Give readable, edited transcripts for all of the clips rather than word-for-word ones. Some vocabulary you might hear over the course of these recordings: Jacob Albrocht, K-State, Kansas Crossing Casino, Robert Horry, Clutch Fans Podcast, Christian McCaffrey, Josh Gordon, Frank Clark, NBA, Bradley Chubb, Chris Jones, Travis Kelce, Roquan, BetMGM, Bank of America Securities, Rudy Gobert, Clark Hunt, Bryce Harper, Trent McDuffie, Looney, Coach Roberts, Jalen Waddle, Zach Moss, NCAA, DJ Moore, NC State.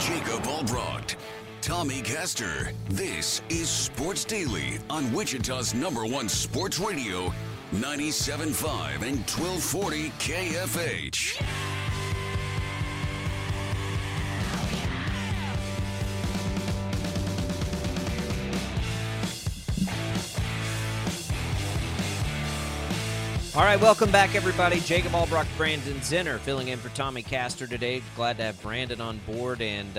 Jacob Albrocht, Tommy Caster. This is Sports Daily on Wichita's #1 sports radio, 97.5 and 1240 KFH. All right, welcome back, everybody. Jacob Albrocht, Brandon Zinner, filling in for Tommy Caster today. Glad to have Brandon on board. And,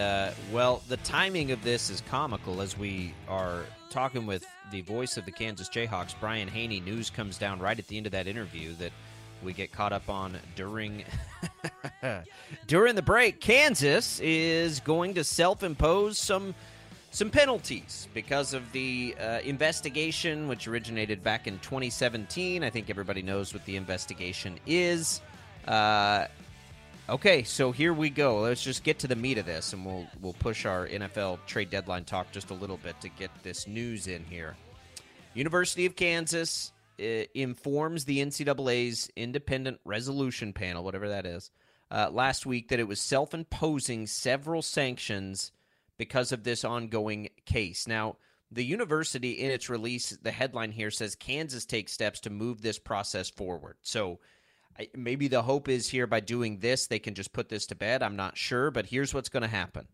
well, the timing of this is comical as we are talking with the voice of the Kansas Jayhawks, Brian Haney. News comes down right at the end of that interview that we get caught up on during the break. Kansas is going to self-impose some penalties because of the investigation, which originated back in 2017. I think everybody knows what the investigation is. Okay, so here we go. Let's just get to the meat of this, and we'll push our NFL trade deadline talk just a little bit to get this news in here. University of Kansas informs the NCAA's Independent Resolution Panel, whatever that is, last week that it was self-imposing several sanctions because of this ongoing case. Now, the university in its release, the headline here says Kansas takes steps to move this process forward. So maybe the hope is here by doing this, they can just put this to bed. I'm not sure, but here's what's going to happen.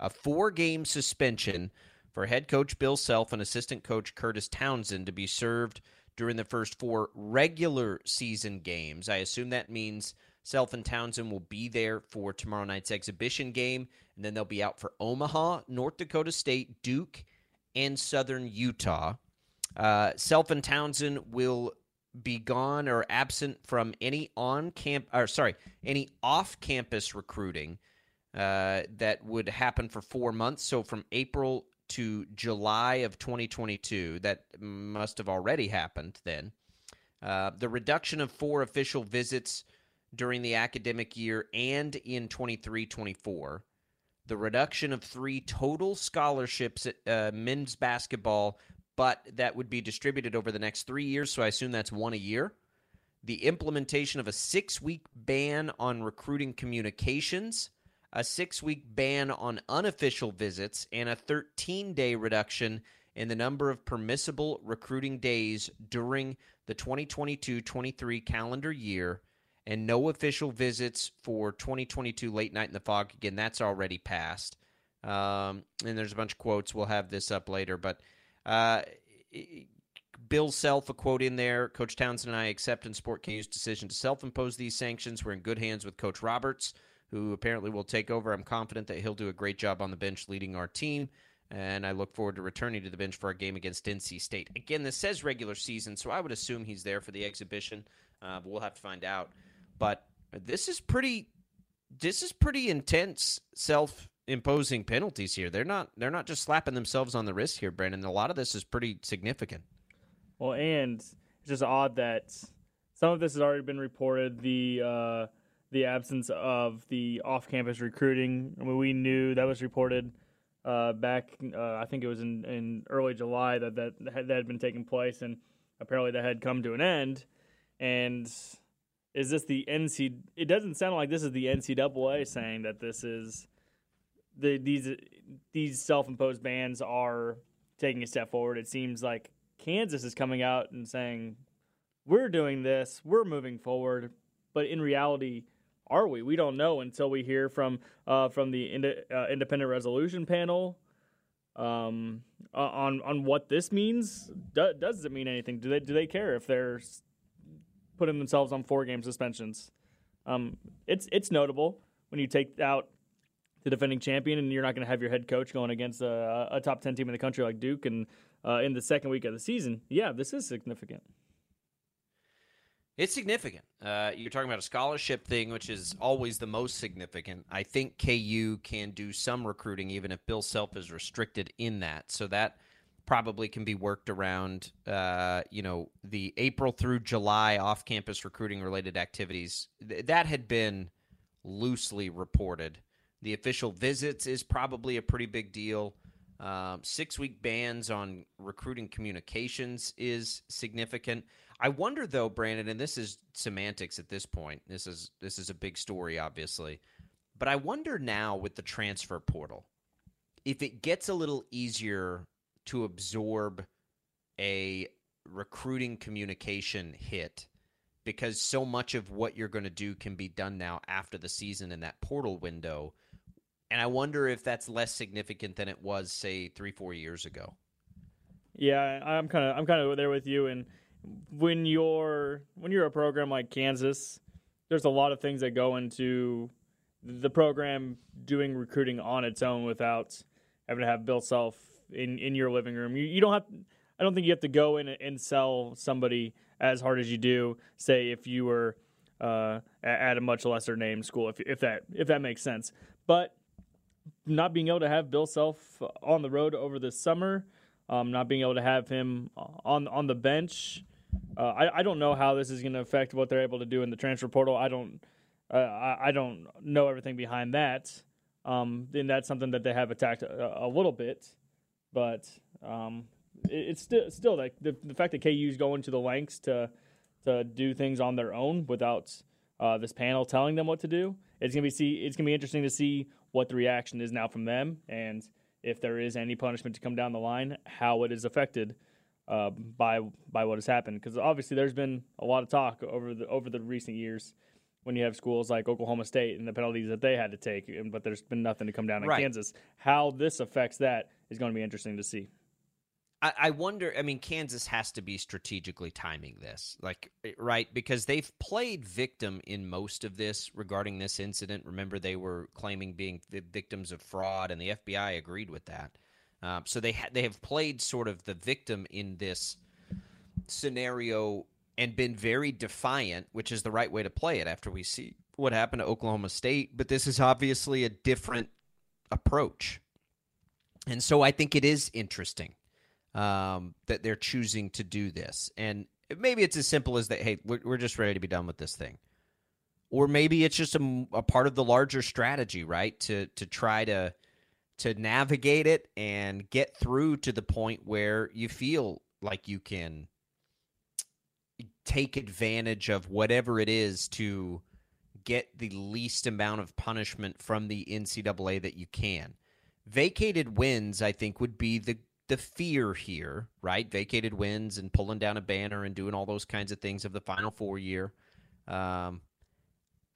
A 4-game suspension for head coach Bill Self and assistant coach Curtis Townsend to be served during the first 4 regular season games. I assume that means Self and Townsend will be there for tomorrow night's exhibition game, and then they'll be out for Omaha, North Dakota State, Duke, and Southern Utah. Self and Townsend will be gone or absent from any off-campus recruiting that would happen for 4 months. So from April to July of 2022, that must have already happened then. The reduction of 4 official visits during the academic year and in 23-24, the reduction of 3 total scholarships at men's basketball, but that would be distributed over the next 3 years, so I assume that's 1 a year, the implementation of a 6-week ban on recruiting communications, a 6-week ban on unofficial visits, and a 13-day reduction in the number of permissible recruiting days during the 2022-23 calendar year, and no official visits for 2022 Late Night in the Fog. Again, that's already passed. And there's a bunch of quotes. We'll have this up later. But Bill Self, a quote in there, Coach Townsend and I accept and support KU's decision to self-impose these sanctions. We're in good hands with Coach Roberts, who apparently will take over. I'm confident that he'll do a great job on the bench leading our team, and I look forward to returning to the bench for our game against NC State. Again, this says regular season, so I would assume he's there for the exhibition. But we'll have to find out. But this is pretty intense self-imposing penalties here. They're not just slapping themselves on the wrist here, Brandon. A lot of this is pretty significant. Well, and it's just odd that some of this has already been reported. The absence of the off-campus recruiting. I mean, we knew that was reported back. I think it was in early July that had been taking place, and apparently that had come to an end. And is this the NCAA? It doesn't sound like this is the NCAA saying that this is these self-imposed bans are taking a step forward. It seems like Kansas is coming out and saying, we're doing this, we're moving forward. But in reality, are we? We don't know until we hear from the independent resolution panel on what this means. Does it mean anything? Do they care if they're putting themselves on 4-game suspensions? It's notable when you take out the defending champion and you're not going to have your head coach going against a top 10 team in the country like Duke and in the second week of the season. Yeah, this is significant. It's significant. You're talking about a scholarship thing, which is always the most significant. I think KU can do some recruiting, even if Bill Self is restricted in that. So that probably can be worked around, the April through July off-campus recruiting-related activities. That had been loosely reported. The official visits is probably a pretty big deal. 6-week bans on recruiting communications is significant. I wonder, though, Brandon, and this is semantics at this point. This is a big story, obviously. But I wonder now with the transfer portal, if it gets a little easier to absorb a recruiting communication hit because so much of what you're going to do can be done now after the season in that portal window. And I wonder if that's less significant than it was, say, 3-4 years ago. Yeah, I'm kind of there with you. And when you're a program like Kansas, there's a lot of things that go into the program doing recruiting on its own without having to have Bill Self in your living room. You don't have. I don't think you have to go in and sell somebody as hard as you do, say, if you were at a much lesser named school, if that makes sense. But not being able to have Bill Self on the road over the summer, not being able to have him on the bench, I don't know how this is going to affect what they're able to do in the transfer portal. I don't know everything behind that. And that's something that they have attacked a little bit, but it's still like the fact that KU's going to the lengths to do things on their own without this panel telling them what to do. It's gonna be interesting to see what the reaction is now from them, and if there is any punishment to come down the line, how it is affected by what has happened. Because obviously, there's been a lot of talk over the recent years when you have schools like Oklahoma State and the penalties that they had to take, but there's been nothing to come down in Kansas. How this affects that is going to be interesting to see. I wonder. I mean, Kansas has to be strategically timing this, because they've played victim in most of this regarding this incident. Remember, they were claiming being victims of fraud, and the FBI agreed with that. So they have played sort of the victim in this scenario and been very defiant, which is the right way to play it after we see what happened to Oklahoma State. But this is obviously a different approach, and so I think it is interesting that they're choosing to do this. And maybe it's as simple as that, hey, we're just ready to be done with this thing. Or maybe it's just a part of the larger strategy, right, to try to navigate it and get through to the point where you feel like you can take advantage of whatever it is to get the least amount of punishment from the NCAA that you can. Vacated wins, I think, would be the fear here, right? Vacated wins and pulling down a banner and doing all those kinds of things of the Final Four year. I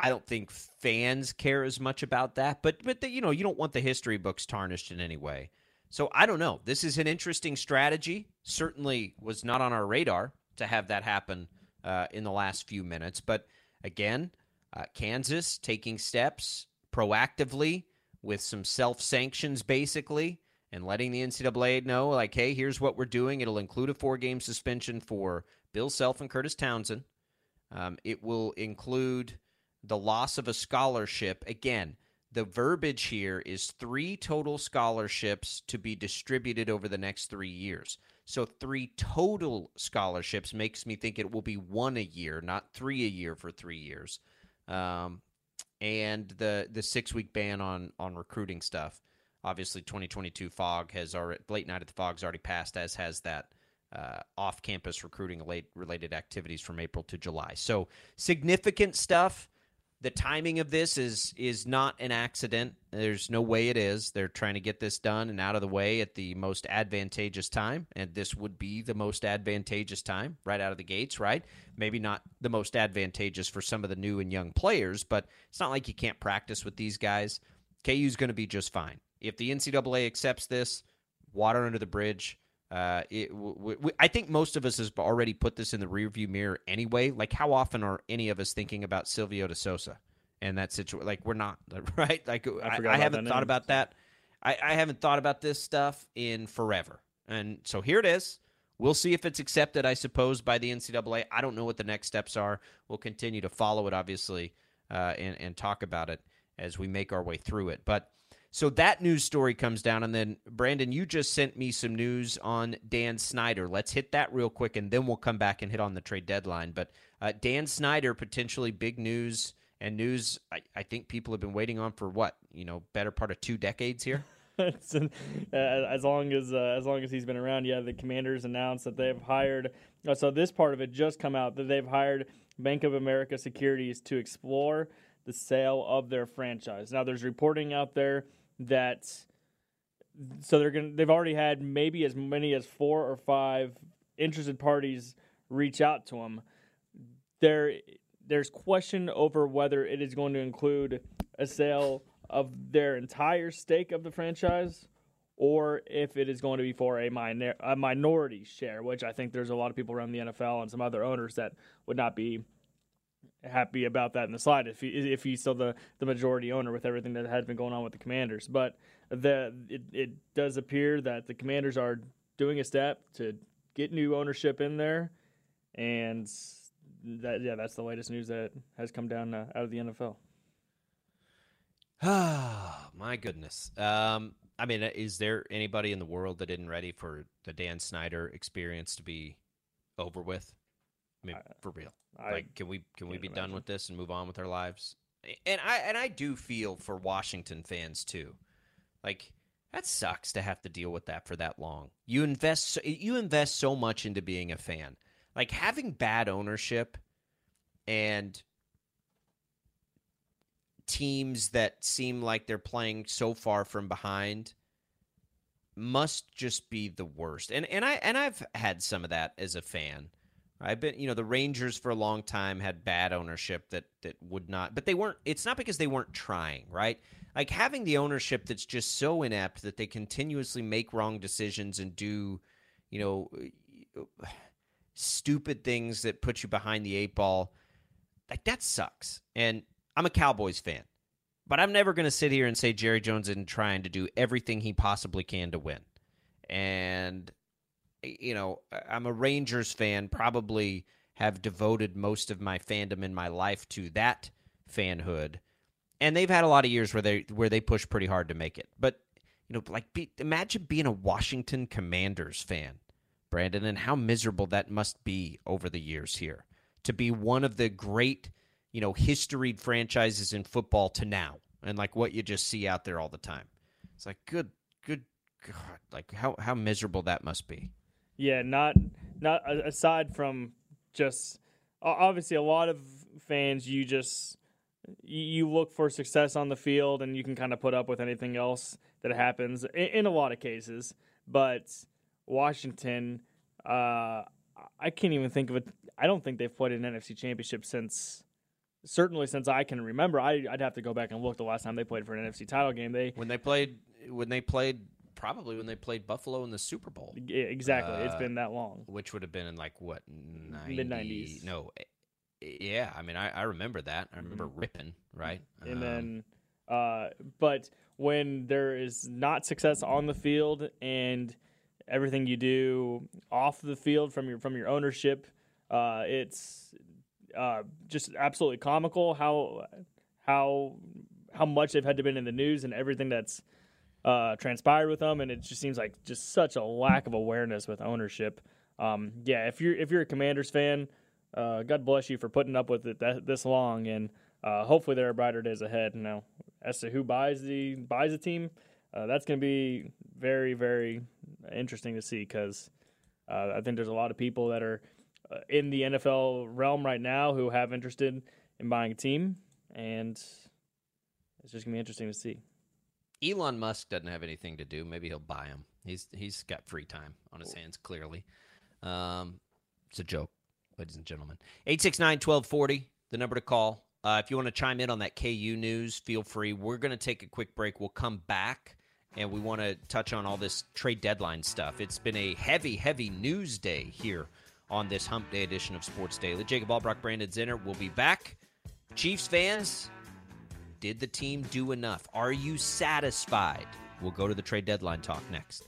don't think fans care as much about that, but you don't want the history books tarnished in any way. So I don't know. This is an interesting strategy. Certainly was not on our radar to have that happen in the last few minutes. But again, Kansas taking steps proactively with some self-sanctions basically, and letting the NCAA know, like, hey, here's what we're doing. It'll include a 4-game suspension for Bill Self and Curtis Townsend. It will include the loss of a scholarship. Again, the verbiage here is 3 total scholarships to be distributed over the next 3 years. So 3 total scholarships makes me think it will be 1 a year, not 3 a year for 3 years. And the 6-week ban on recruiting stuff. Obviously, 2022 fog has already, late night at the fog's already passed, as has that off-campus recruiting related activities from April to July. So significant stuff. The timing of this is not an accident. There's no way it is. They're trying to get this done and out of the way at the most advantageous time, and this would be the most advantageous time right out of the gates, right? Maybe not the most advantageous for some of the new and young players, but it's not like you can't practice with these guys. KU's going to be just fine. If the NCAA accepts this, water under the bridge. I think most of us has already put this in the rearview mirror anyway. Like, how often are any of us thinking about Silvio De Sosa and that situation? Like, we're not, right? Like, I haven't thought about that. I haven't thought about this stuff in forever. And so here it is. We'll see if it's accepted, I suppose, by the NCAA. I don't know what the next steps are. We'll continue to follow it, obviously, and talk about it as we make our way through it. But so that news story comes down, and then, Brandon, you just sent me some news on Dan Snyder. Let's hit that real quick, and then we'll come back and hit on the trade deadline. But Dan Snyder, potentially big news, and news I think people have been waiting on for, what, better part of 2 decades here? as long as he's been around, yeah, the Commanders announced that they've hired – so this part of it just come out, that they've hired Bank of America Securities to explore the sale of their franchise. Now, there's reporting out there they've already had maybe as many as 4 or 5 interested parties reach out to them. There's question over whether it is going to include a sale of their entire stake of the franchise, or if it is going to be for a minority share, which I think there's a lot of people around the NFL and some other owners that would not be happy about that in the slide if he's still the majority owner with everything that has been going on with the Commanders. But it does appear that the Commanders are doing a step to get new ownership in there, and that's the latest news that has come down out of the NFL. Oh, my goodness. I mean, is there anybody in the world that isn't ready for the Dan Snyder experience to be over with? I mean, for real. Like, can we be done with this and move on with our lives? And I do feel for Washington fans too. Like, that sucks to have to deal with that for that long. You invest so much into being a fan. Like, having bad ownership and teams that seem like they're playing so far from behind must just be the worst. And I've had some of that as a fan. I've been, the Rangers for a long time had bad ownership that would not, but they weren't, it's not because they weren't trying, right? Like, having the ownership that's just so inept that they continuously make wrong decisions and do, stupid things that put you behind the 8 ball, like, that sucks. And I'm a Cowboys fan, but I'm never going to sit here and say Jerry Jones isn't trying to do everything he possibly can to win. And I'm a Rangers fan, probably have devoted most of my fandom in my life to that fanhood. And they've had a lot of years where they push pretty hard to make it. But, imagine being a Washington Commanders fan, Brandon, and how miserable that must be over the years here to be one of the great, historied franchises in football to now. And like what you just see out there all the time. It's like, good God, like how miserable that must be. Yeah, not aside from just obviously a lot of fans, you look for success on the field and you can kind of put up with anything else that happens in a lot of cases. But Washington, I can't even think of it. I don't think they've played an NFC championship since I can remember. I'd have to go back and look the last time they played for an NFC title game. Probably when they played Buffalo in the Super Bowl. Yeah, exactly. It's been that long. Which would have been in like, what, mid-90s? No. Yeah, I mean, I remember that. I remember ripping, right? And but when there is not success on the field and everything you do off the field from your ownership, it's just absolutely comical how much they've had to been in the news and everything that's transpired with them, and it just seems like just such a lack of awareness with ownership. If you're a Commanders fan, God bless you for putting up with it this long, and hopefully there are brighter days ahead. Now, as to who buys the team, that's going to be very, very interesting to see, because I think there's a lot of people that are in the NFL realm right now who have interested in buying a team, and it's just going to be interesting to see. Elon Musk doesn't have anything to do. Maybe he'll buy him. He's got free time on his hands, clearly. It's a joke, ladies and gentlemen. 869-1240, the number to call. If you want to chime in on that KU news, feel free. We're going to take a quick break. We'll come back, and we want to touch on all this trade deadline stuff. It's been a heavy, heavy news day here on this Hump Day edition of Sports Daily. Jacob Albrock, Brandon Zinner will be back. Chiefs fans, did the team do enough? Are you satisfied? We'll go to the trade deadline talk next.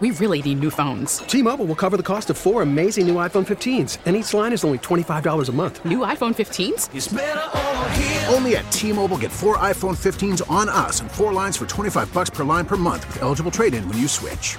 We really need new phones. T-Mobile will cover the cost of four amazing new iPhone 15s, and each line is only $25 a month. New iPhone 15s? It's better over here. Only at T-Mobile, get four iPhone 15s on us and four lines for $25 per line per month with eligible trade-in when you switch.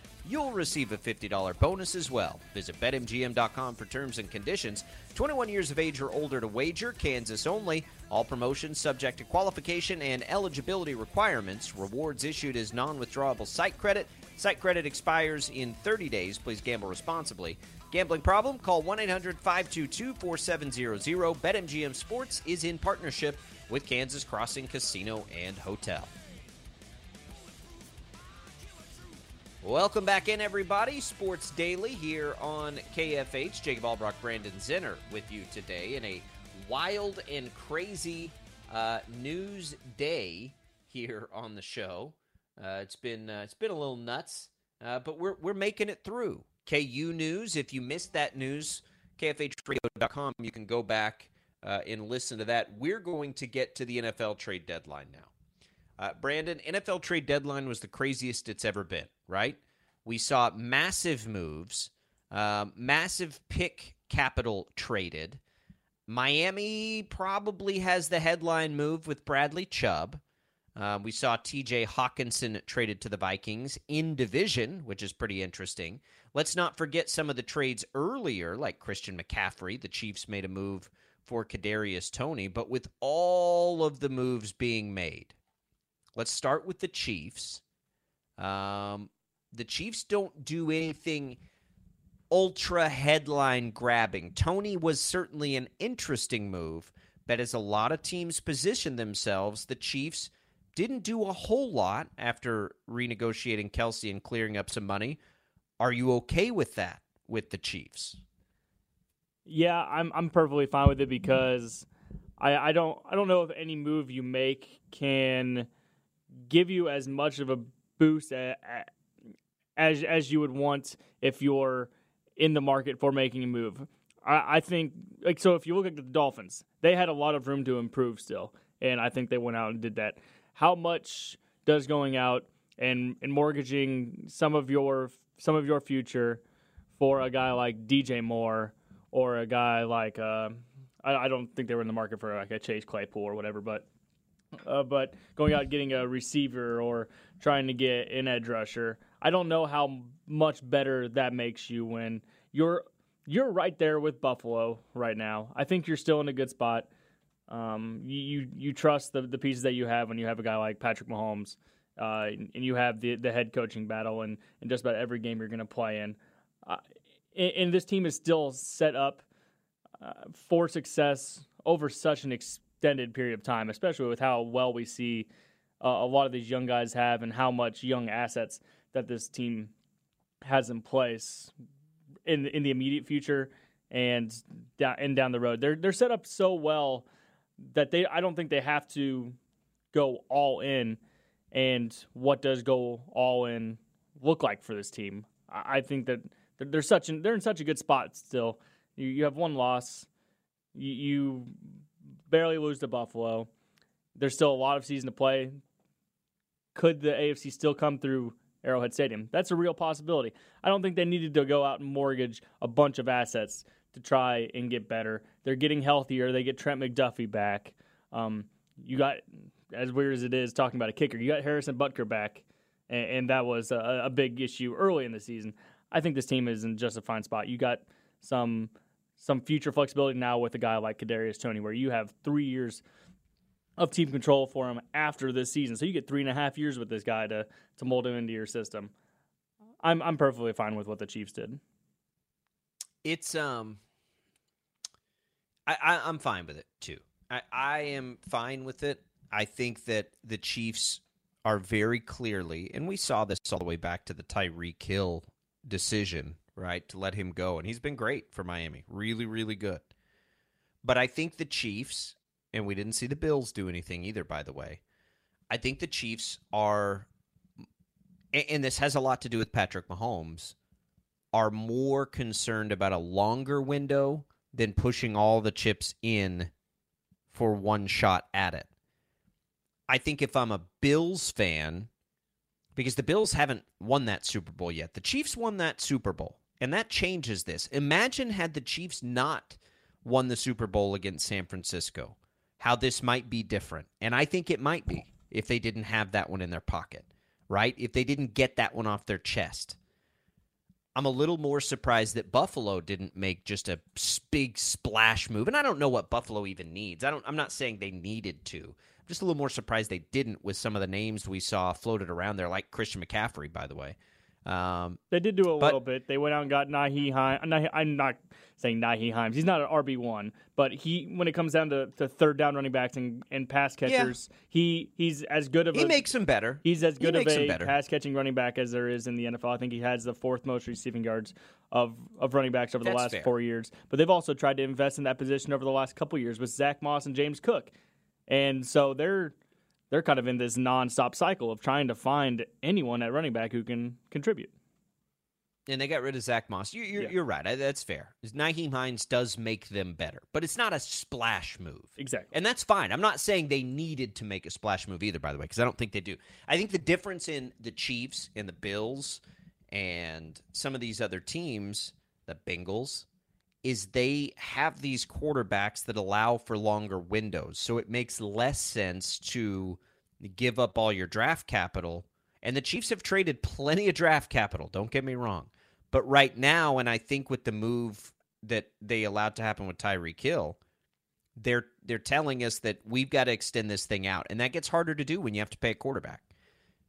you'll receive a $50 bonus as well. Visit BetMGM.com for terms and conditions. 21 years of age or older to wager, Kansas only. All promotions subject to qualification and eligibility requirements. Rewards issued as non-withdrawable site credit. Site credit expires in 30 days. Please gamble responsibly. Gambling problem? Call 1-800-522-4700. BetMGM Sports is in partnership with Kansas Crossing Casino and Hotel. Welcome back in, everybody. Sports Daily here on KFH. Jacob Albrock, Brandon Zinner with you today in a wild and crazy news day here on the show. It's been a little nuts, but we're making it through. KU news. If you missed that news, KFHradio.com. You can go back and listen to that. We're going to get to the NFL trade deadline now. Brandon, NFL trade deadline was the craziest it's ever been, right? We saw massive moves, massive pick capital traded. Miami probably has the headline move with Bradley Chubb. We saw TJ Hockenson traded to the Vikings in division, which is pretty interesting. Let's not forget some of the trades earlier, like Christian McCaffrey. The Chiefs made a move for Kadarius Toney, but with all of the moves being made, let's start with the Chiefs. The Chiefs don't do anything ultra headline grabbing. Toney was certainly an interesting move, but as a lot of teams position themselves, the Chiefs didn't do a whole lot after renegotiating Kelce and clearing up some money. Are you okay with that with the Chiefs? Yeah, I'm perfectly fine with it because I don't know if any move you make can give you as much of a boost as you would want if you're in the market for making a move. I think, like, so if you look at the Dolphins, they had a lot of room to improve still, and I think they went out and did that. How much does going out and mortgaging some of your future for a guy like DJ Moore or a guy like I don't think they were in the market for like a Chase Claypool or whatever, but going out and getting a receiver or trying to get an edge rusher, I don't know how much better that makes you when you're right there with Buffalo right now. I think you're still in a good spot. You trust the pieces that you have when you have a guy like Patrick Mahomes, and you have the head coaching battle in just about every game you're going to play in. And this team is still set up for success over such an extended period of time, especially with how well we see a lot of these young guys have and how much young assets that this team has in place in the immediate future and down the road. They're set up so well that I don't think they have to go all in. And what does go all in look like for this team? I think that they're in such a good spot still. You have one loss. You barely lose to Buffalo. There's still a lot of season to play. Could the AFC still come through Arrowhead Stadium? That's a real possibility. I don't think they needed to go out and mortgage a bunch of assets to try and get better. They're getting healthier. They get Trent McDuffie back. You got, as weird as it is talking about a kicker, you got Harrison Butker back, and that was a big issue early in the season. I think this team is in just a fine spot. You got some future flexibility now with a guy like Kadarius Toney, where you have 3 years of team control for him after this season. So you get 3.5 years with this guy to mold him into your system. I'm perfectly fine with what the Chiefs did. It's I'm fine with it too. I am fine with it. I think that the Chiefs are very clearly, and we saw this all the way back to the Tyreek Hill decision, right, to let him go. And he's been great for Miami. Really, really good. But I think the Chiefs, and we didn't see the Bills do anything either, by the way, I think the Chiefs are, and this has a lot to do with Patrick Mahomes, are more concerned about a longer window than pushing all the chips in for one shot at it. I think if I'm a Bills fan, because the Bills haven't won that Super Bowl yet. The Chiefs won that Super Bowl, and that changes this. Imagine had the Chiefs not won the Super Bowl against San Francisco, how this might be different. And I think it might be if they didn't have that one in their pocket, right? If they didn't get that one off their chest. I'm a little more surprised that Buffalo didn't make just a big splash move. And I don't know what Buffalo even needs. I'm not saying they needed to. Just a little more surprised they didn't with some of the names we saw floated around there, like Christian McCaffrey, by the way. They did do little bit. They went out and got Naheem Hines. I'm not saying Naheem Hines. He's not an RB1, but he, when it comes down to third down running backs and pass catchers, yeah, he's as good of a... He makes them better. He's as good of a pass-catching running back as there is in the NFL. I think he has the fourth most receiving yards of running backs over the last 4 years. But they've also tried to invest in that position over the last couple years with Zach Moss and James Cook. And so they're kind of in this nonstop cycle of trying to find anyone at running back who can contribute. And they got rid of Zach Moss. You're right. That's fair. Naheem Hines does make them better, but it's not a splash move. Exactly. And that's fine. I'm not saying they needed to make a splash move either, by the way, because I don't think they do. I think the difference in the Chiefs and the Bills and some of these other teams, the Bengals, is they have these quarterbacks that allow for longer windows. So it makes less sense to give up all your draft capital. And the Chiefs have traded plenty of draft capital, don't get me wrong. But right now, and I think with the move that they allowed to happen with Tyreek Hill, they're telling us that we've got to extend this thing out. And that gets harder to do when you have to pay a quarterback.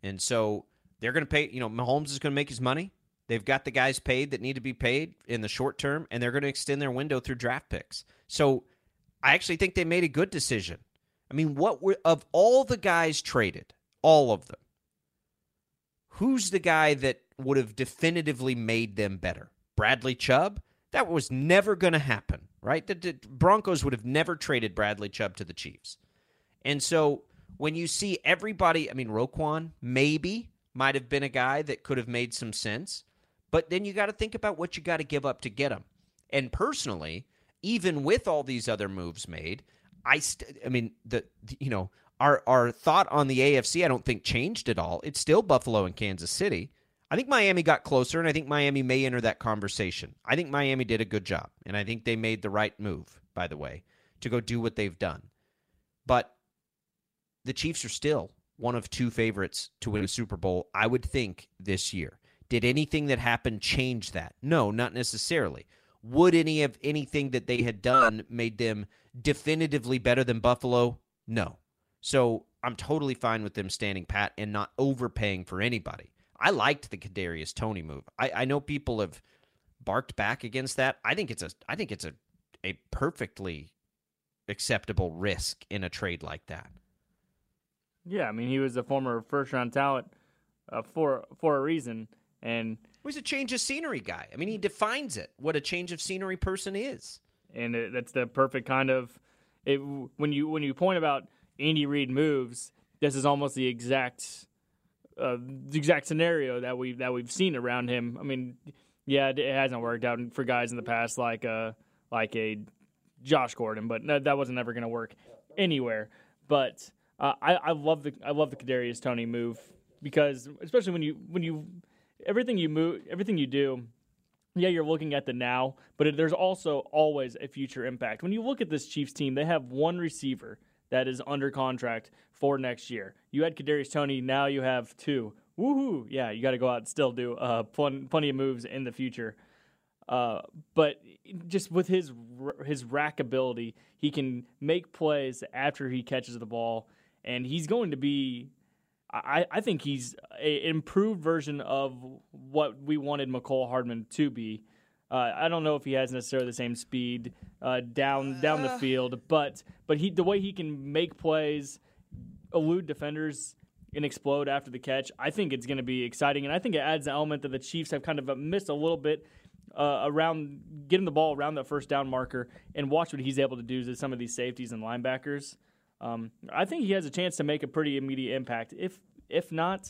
And so they're going to pay, Mahomes is going to make his money. They've got the guys paid that need to be paid in the short term, and they're going to extend their window through draft picks. So I actually think they made a good decision. I mean, of all the guys traded, all of them, who's the guy that would have definitively made them better? Bradley Chubb? That was never going to happen, right? The Broncos would have never traded Bradley Chubb to the Chiefs. And so when you see everybody, I mean, Roquan maybe might have been a guy that could have made some sense. But then you got to think about what you got to give up to get them. And personally, even with all these other moves made, our thought on the AFC, I don't think changed at all. It's still Buffalo and Kansas City. I think Miami got closer, and I think Miami may enter that conversation. I think Miami did a good job, and I think they made the right move, by the way, to go do what they've done. But the Chiefs are still one of two favorites to win a Super Bowl, I would think, this year. Did anything that happened change that? No, not necessarily. Would any of anything that they had done made them definitively better than Buffalo? No. So I'm totally fine with them standing pat and not overpaying for anybody. I liked the Kadarius Toney move. I know people have barked back against that. I think it's a perfectly acceptable risk in a trade like that. Yeah, I mean, he was a former first-round talent for a reason, and he's a change of scenery guy. I mean, he defines it, what a change of scenery person is. And that's the perfect kind of it, when you point about Andy Reid moves. This is almost the exact scenario that we've seen around him. I mean, yeah, it hasn't worked out for guys in the past like a Josh Gordon, but no, that wasn't ever going to work anywhere. But I love the Kadarius Toney move, because especially when you everything you do, yeah, you're looking at the now, but there's also always a future impact. When you look at this Chiefs team, they have one receiver that is under contract for next year. You had Kadarius Toney, now you have two. Woohoo! Yeah, you got to go out and still do plenty of moves in the future. But just with his rack ability, he can make plays after he catches the ball, and he's going to be. I think he's an improved version of what we wanted Mecole Hardman to be. I don't know if he has necessarily the same speed down the field, but the way he can make plays, elude defenders, and explode after the catch, I think it's going to be exciting. And I think it adds an element that the Chiefs have kind of missed a little bit around getting the ball around that first down marker, and watch what he's able to do to some of these safeties and linebackers. I think he has a chance to make a pretty immediate impact. If not,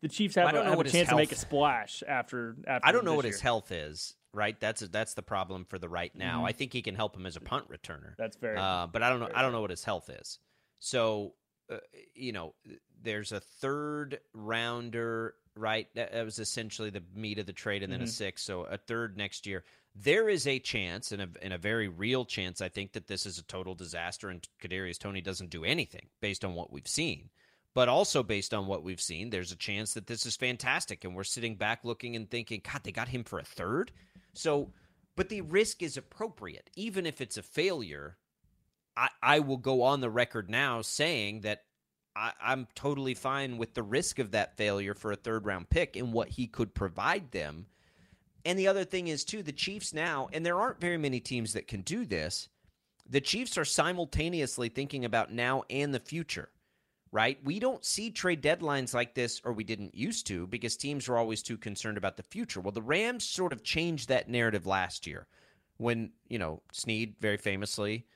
the Chiefs have a chance to make a splash after. I don't know what his health is, right? That's the problem for the right now. Mm-hmm. I think he can help him as a punt returner. That's very. But I don't know. I don't know what his health is. So, there's a third rounder, right? That was essentially the meat of the trade, and then mm-hmm. a sixth. So a third next year. There is a chance, and a very real chance, I think, that this is a total disaster and Kadarius Toney doesn't do anything based on what we've seen. But also based on what we've seen, there's a chance that this is fantastic, and we're sitting back looking and thinking, God, they got him for a third? So, but the risk is appropriate. Even if it's a failure, I will go on the record now saying that I'm totally fine with the risk of that failure for a third-round pick and what he could provide them. And the other thing is, too, the Chiefs now, and there aren't very many teams that can do this, the Chiefs are simultaneously thinking about now and the future. Right? We don't see trade deadlines like this, or we didn't used to, because teams were always too concerned about the future. Well, the Rams sort of changed that narrative last year when, Snead very famously,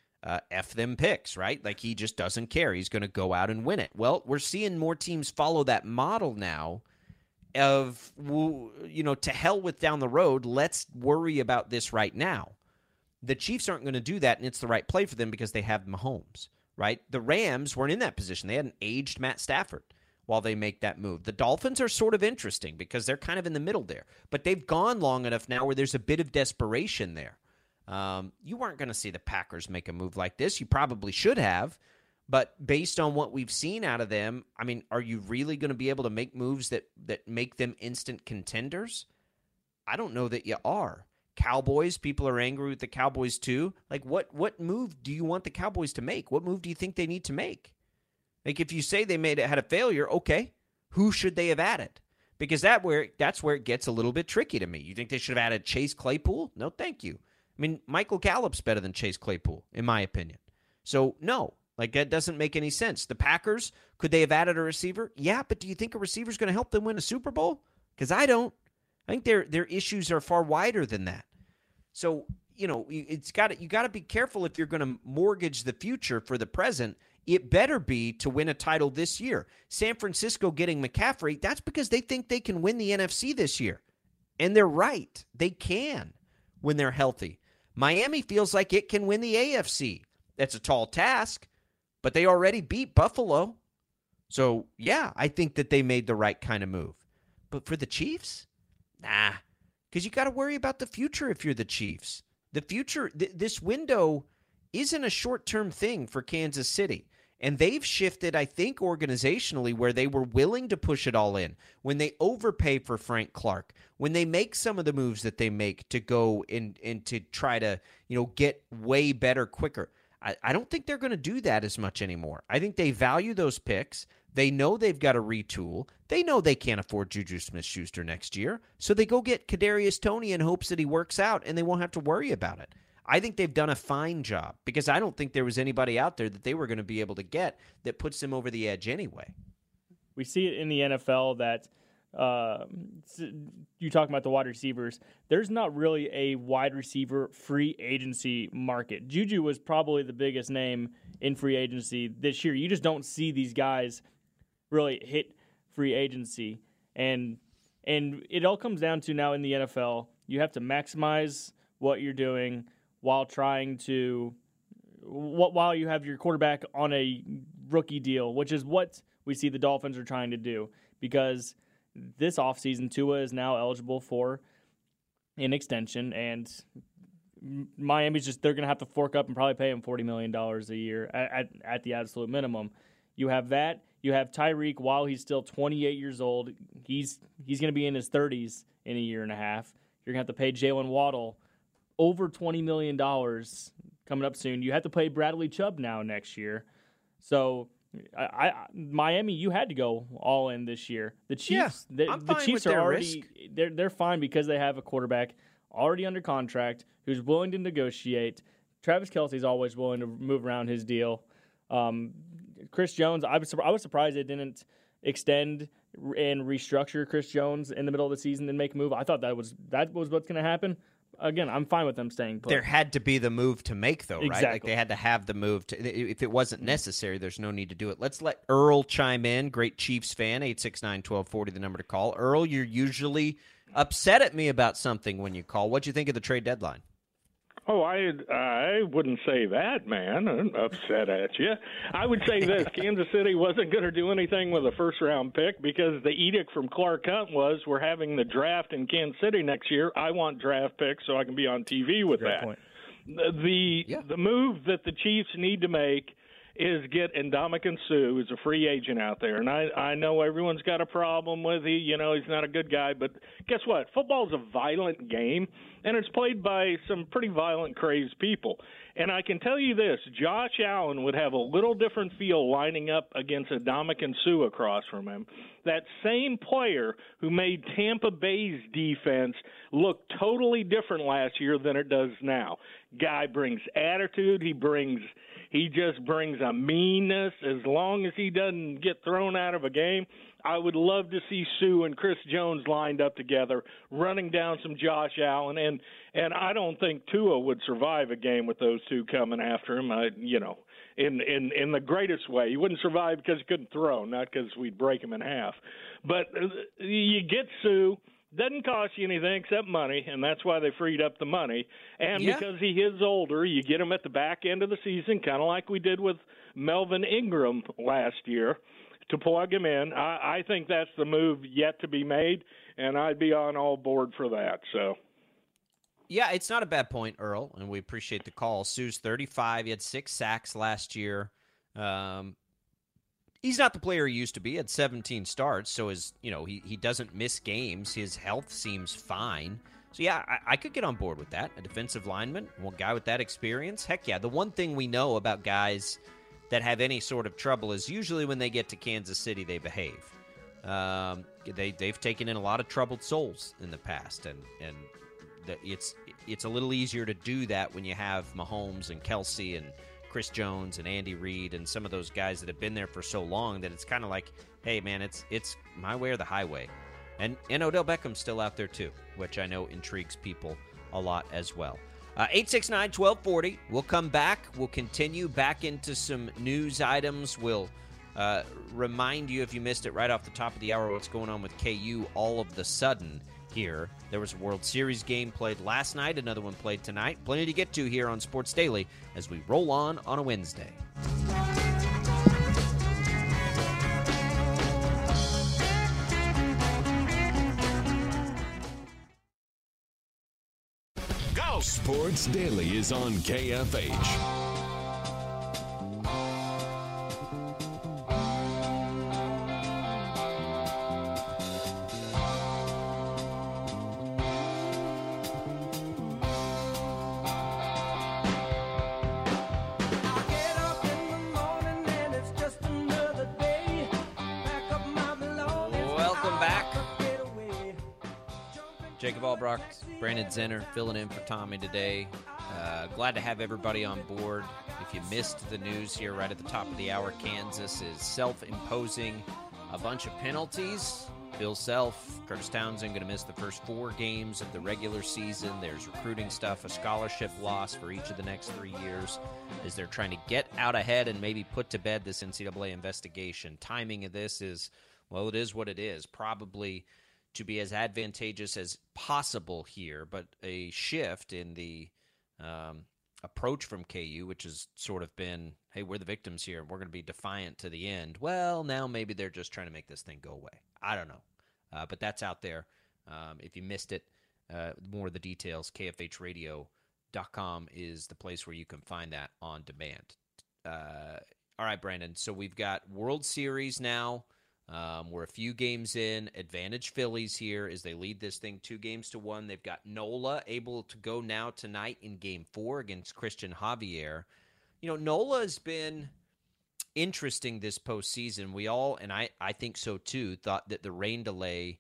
F them picks, right? Like, he just doesn't care. He's going to go out and win it. Well, we're seeing more teams follow that model now of, to hell with down the road. Let's worry about this right now. The Chiefs aren't going to do that, and it's the right play for them because they have Mahomes. Right? The Rams weren't in that position. They had an aged Matt Stafford while they make that move. The Dolphins are sort of interesting because they're kind of in the middle there. But they've gone long enough now where there's a bit of desperation there. You aren't going to see the Packers make a move like this. You probably should have. But based on what we've seen out of them, I mean, are you really going to be able to make moves that make them instant contenders? I don't know that you are. Cowboys, people are angry with the Cowboys too. Like, what move do you want the Cowboys to make? What move do you think they need to make? Like, if you say they had a failure, okay, who should they have added? Because that's where it gets a little bit tricky to me. You think they should have added Chase Claypool? No, thank you. I mean, Michael Gallup's better than Chase Claypool, in my opinion. So, no. Like, that doesn't make any sense. The Packers, could they have added a receiver? Yeah, but do you think a receiver's going to help them win a Super Bowl? Because I don't. I think their issues are far wider than that. So, you got to be careful if you're going to mortgage the future for the present. It better be to win a title this year. San Francisco getting McCaffrey, that's because they think they can win the NFC this year. And they're right. They can. when they're healthy. Miami feels like it can win the AFC. That's a tall task, but they already beat Buffalo. So, yeah, I think that they made the right kind of move. But for the Chiefs, nah, because you got to worry about the future if you're the Chiefs. The future, this window isn't a short-term thing for Kansas City. And they've shifted, I think, organizationally where they were willing to push it all in. When they overpay for Frank Clark, when they make some of the moves that they make to go and to try to, you know, get way better quicker. I don't think they're going to do that as much anymore. I think they value those picks. They know they've got to retool. They know they can't afford Juju Smith-Schuster next year. So they go get Kadarius Toney in hopes that he works out and they won't have to worry about it. I think they've done a fine job because I don't think there was anybody out there that they were going to be able to get that puts them over the edge anyway. We see it in the NFL that you talk about the wide receivers. There's not really a wide receiver free agency market. Juju was probably the biggest name in free agency this year. You just don't see these guys really hit free agency. And it all comes down to now in the NFL, you have to maximize what you're doing while you have your quarterback on a rookie deal, which is what we see the Dolphins are trying to do because this offseason Tua is now eligible for an extension, and Miami's they're going to have to fork up and probably pay him $40 million a year at the absolute minimum. You have that. You have Tyreek while he's still 28 years old. He's going to be in his 30s in a year and a half. You're going to have to pay Jalen Waddle over $20 million coming up soon. You have to pay Bradley Chubb now next year. So, Miami, you had to go all in this year. The Chiefs, yeah, the Chiefs are already they're fine because they have a quarterback already under contract who's willing to negotiate. Travis Kelce is always willing to move around his deal. Chris Jones, I was surprised they didn't extend and restructure Chris Jones in the middle of the season and make a move. I thought that was what's going to happen. Again, I'm fine with them staying put. There had to be the move to make, though, right? Exactly. Like they had to have the move. If it wasn't necessary, there's no need to do it. Let's let Earl chime in. Great Chiefs fan, 869-1240, the number to call. Earl, you're usually upset at me about something when you call. What'd you think of the trade deadline? Oh, I wouldn't say that, man. I'm upset at you. I would say this. Kansas City wasn't going to do anything with a first-round pick because the edict from Clark Hunt was we're having the draft in Kansas City next year. I want draft picks so I can be on TV with that. Point. The move that the Chiefs need to make is get Ndamukong Suh, who's a free agent out there. And I know everyone's got a problem with him. You know, he's not a good guy. But guess what? Football's a violent game, and it's played by some pretty violent, crazed people. And I can tell you this, Josh Allen would have a little different feel lining up against Ndamukong Suh across from him. That same player who made Tampa Bay's defense look totally different last year than it does now. Guy brings attitude. He just brings a meanness. As long as he doesn't get thrown out of a game, I would love to see Sue and Chris Jones lined up together, running down some Josh Allen. And I don't think Tua would survive a game with those two coming after him, in the greatest way. He wouldn't survive because he couldn't throw, not because we'd break him in half. But you get Sue. Doesn't cost you anything except money, and that's why they freed up the money. And because he is older, you get him at the back end of the season, kind of like we did with Melvin Ingram last year, to plug him in. I think that's the move yet to be made, and I'd be on all board for that. So, yeah, it's not a bad point, Earl, and we appreciate the call. Sue's 35. He had 6 sacks last year. He's not the player he used to be. He had 17 starts, so he doesn't miss games. His health seems fine. So, yeah, I could get on board with that. A defensive lineman, a guy with that experience, heck yeah. The one thing we know about guys that have any sort of trouble is usually when they get to Kansas City, they behave. They've taken in a lot of troubled souls in the past, and it's a little easier to do that when you have Mahomes and Kelce and Chris Jones and Andy Reid and some of those guys that have been there for so long that it's kind of like, hey, man, it's my way or the highway. And Odell Beckham's still out there too, which I know intrigues people a lot as well. 869-1240. We'll come back. We'll continue back into some news items. We'll remind you, if you missed it right off the top of the hour, what's going on with KU all of the sudden here. There was a World Series game played last night, another one played tonight. Plenty to get to here on Sports Daily as we roll on a Wednesday. Go! Sports Daily is on KFH. Brock, Brandon Zenner filling in for Tommy today. Glad to have everybody on board. If you missed the news here right at the top of the hour, Kansas is self-imposing a bunch of penalties. Bill Self, Curtis Townsend going to miss the first 4 games of the regular season. There's recruiting stuff, a scholarship loss for each of the next 3 years as they're trying to get out ahead and maybe put to bed this NCAA investigation. Timing of this is, well, it is what it is. Probably to be as advantageous as possible here, but a shift in the approach from KU, which has sort of been, hey, we're the victims here, and we're going to be defiant to the end. Well, now maybe they're just trying to make this thing go away. I don't know, but that's out there. If you missed it, more of the details, kfhradio.com is the place where you can find that on demand. All right, Brandon, so we've got World Series now. We're a few games in. Advantage Phillies here as they lead this thing 2-1. They've got Nola able to go now tonight in Game 4 against Christian Javier. You know, Nola has been interesting this postseason. We all, and I think so too, thought that the rain delay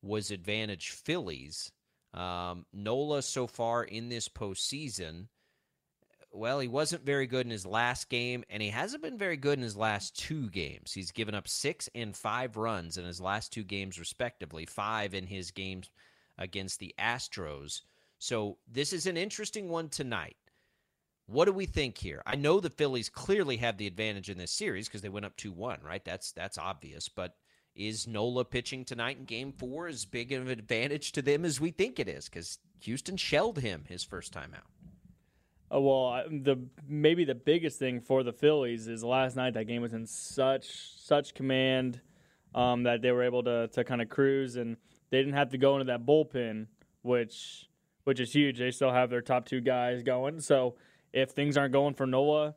was advantage Phillies. Nola so far in this postseason, well, he wasn't very good in his last game, and he hasn't been very good in his last 2 games. He's given up 6 and 5 runs in his last 2 games, respectively, 5 in his games against the Astros. So this is an interesting one tonight. What do we think here? I know the Phillies clearly have the advantage in this series because they went up 2-1, right? That's obvious, but is Nola pitching tonight in Game 4 as big of an advantage to them as we think it is? Because Houston shelled him his first time out. Well, maybe the biggest thing for the Phillies is last night that game was in such command that they were able to kind of cruise, and they didn't have to go into that bullpen, which is huge. They still have their top 2 guys going. So if things aren't going for Nola,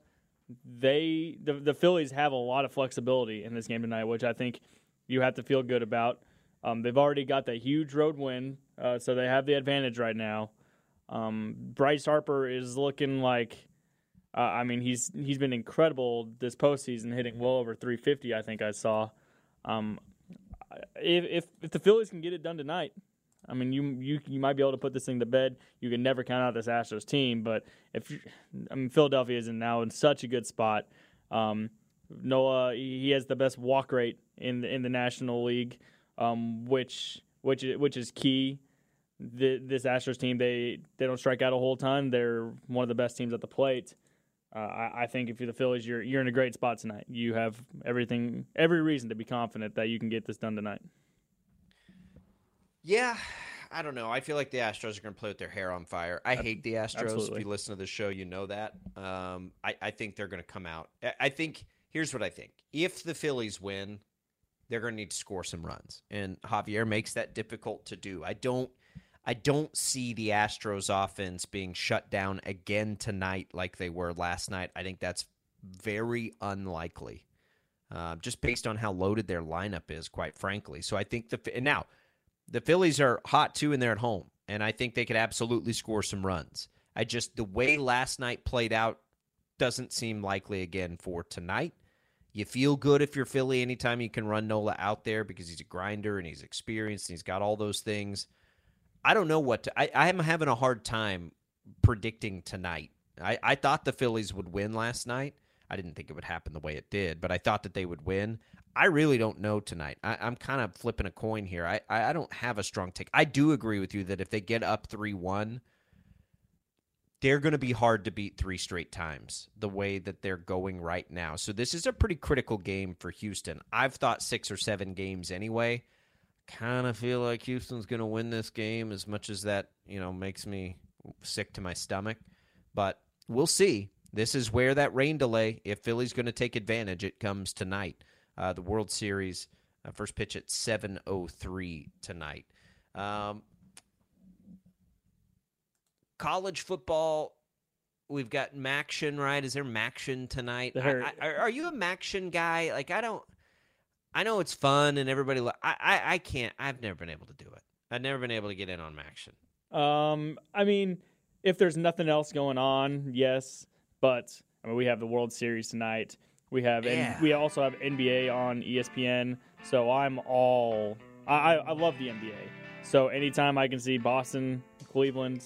the Phillies have a lot of flexibility in this game tonight, which I think you have to feel good about. They've already got that huge road win, so they have the advantage right now. Bryce Harper is looking like, he's been incredible this postseason, hitting well over 350. I think I saw. If the Phillies can get it done tonight, I mean you might be able to put this thing to bed. You can never count out this Astros team, but Philadelphia is now in such a good spot. Nola, he has the best walk rate in the National League, which is key. This Astros team, they don't strike out a whole ton. They're one of the best teams at the plate. I think if you're the Phillies, you're in a great spot tonight. You have every reason to be confident that you can get this done tonight. Yeah, I don't know. I feel like the Astros are going to play with their hair on fire. I hate the Astros. Absolutely. If you listen to the show, you know that. I think they're going to come out. I think here's what I think. If the Phillies win, they're going to need to score some runs, and Javier makes that difficult to do. I don't see the Astros offense being shut down again tonight like they were last night. I think that's very unlikely, just based on how loaded their lineup is, quite frankly. So I think the Phillies are hot too, and they're at home, and I think they could absolutely score some runs. The way last night played out doesn't seem likely again for tonight. You feel good if you're Philly anytime you can run Nola out there because he's a grinder and he's experienced and he's got all those things. I don't know what to. I'm having a hard time predicting tonight. I thought the Phillies would win last night. I didn't think it would happen the way it did, but I thought that they would win. I really don't know tonight. I'm kind of flipping a coin here. I don't have a strong take. I do agree with you that if they get up 3-1, they're going to be hard to beat 3 straight times the way that they're going right now. So this is a pretty critical game for Houston. I've thought 6 or 7 games anyway. kind of feel like Houston's going to win this game, as much as that, you know, makes me sick to my stomach. But we'll see. This is where that rain delay, if Philly's going to take advantage, it comes tonight. The World Series, first pitch at 7:03 tonight. College football, we've got Maction, right? Is there Maction tonight? Are you a Maction guy? Like, I know it's fun and everybody. I can't. I've never been able to do it. I've never been able to get in on Maction. I mean, if there's nothing else going on, yes. But I mean, we have the World Series tonight. We have, and we also have NBA on ESPN. So I'm all. I love the NBA. So anytime I can see Boston, Cleveland,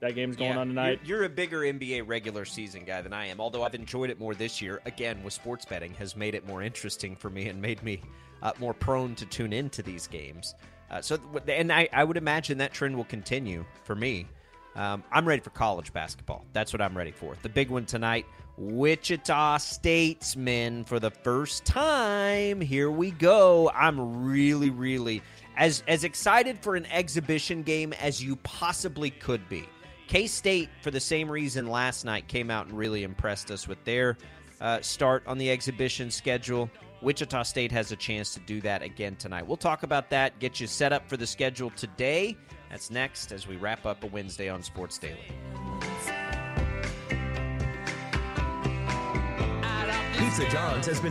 that game's going on tonight. You're a bigger NBA regular season guy than I am, although I've enjoyed it more this year. Again, with sports betting, has made it more interesting for me and made me more prone to tune into these games. So I would imagine that trend will continue for me. I'm ready for college basketball. That's what I'm ready for. The big one tonight, Wichita State's men for the first time. Here we go. I'm really, really as excited for an exhibition game as you possibly could be. K-State, for the same reason last night, came out and really impressed us with their start on the exhibition schedule. Wichita State has a chance to do that again tonight. We'll talk about that, get you set up for the schedule today. That's next as we wrap up a Wednesday on Sports Daily. Pizza John's has been...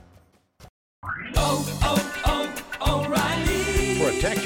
Protect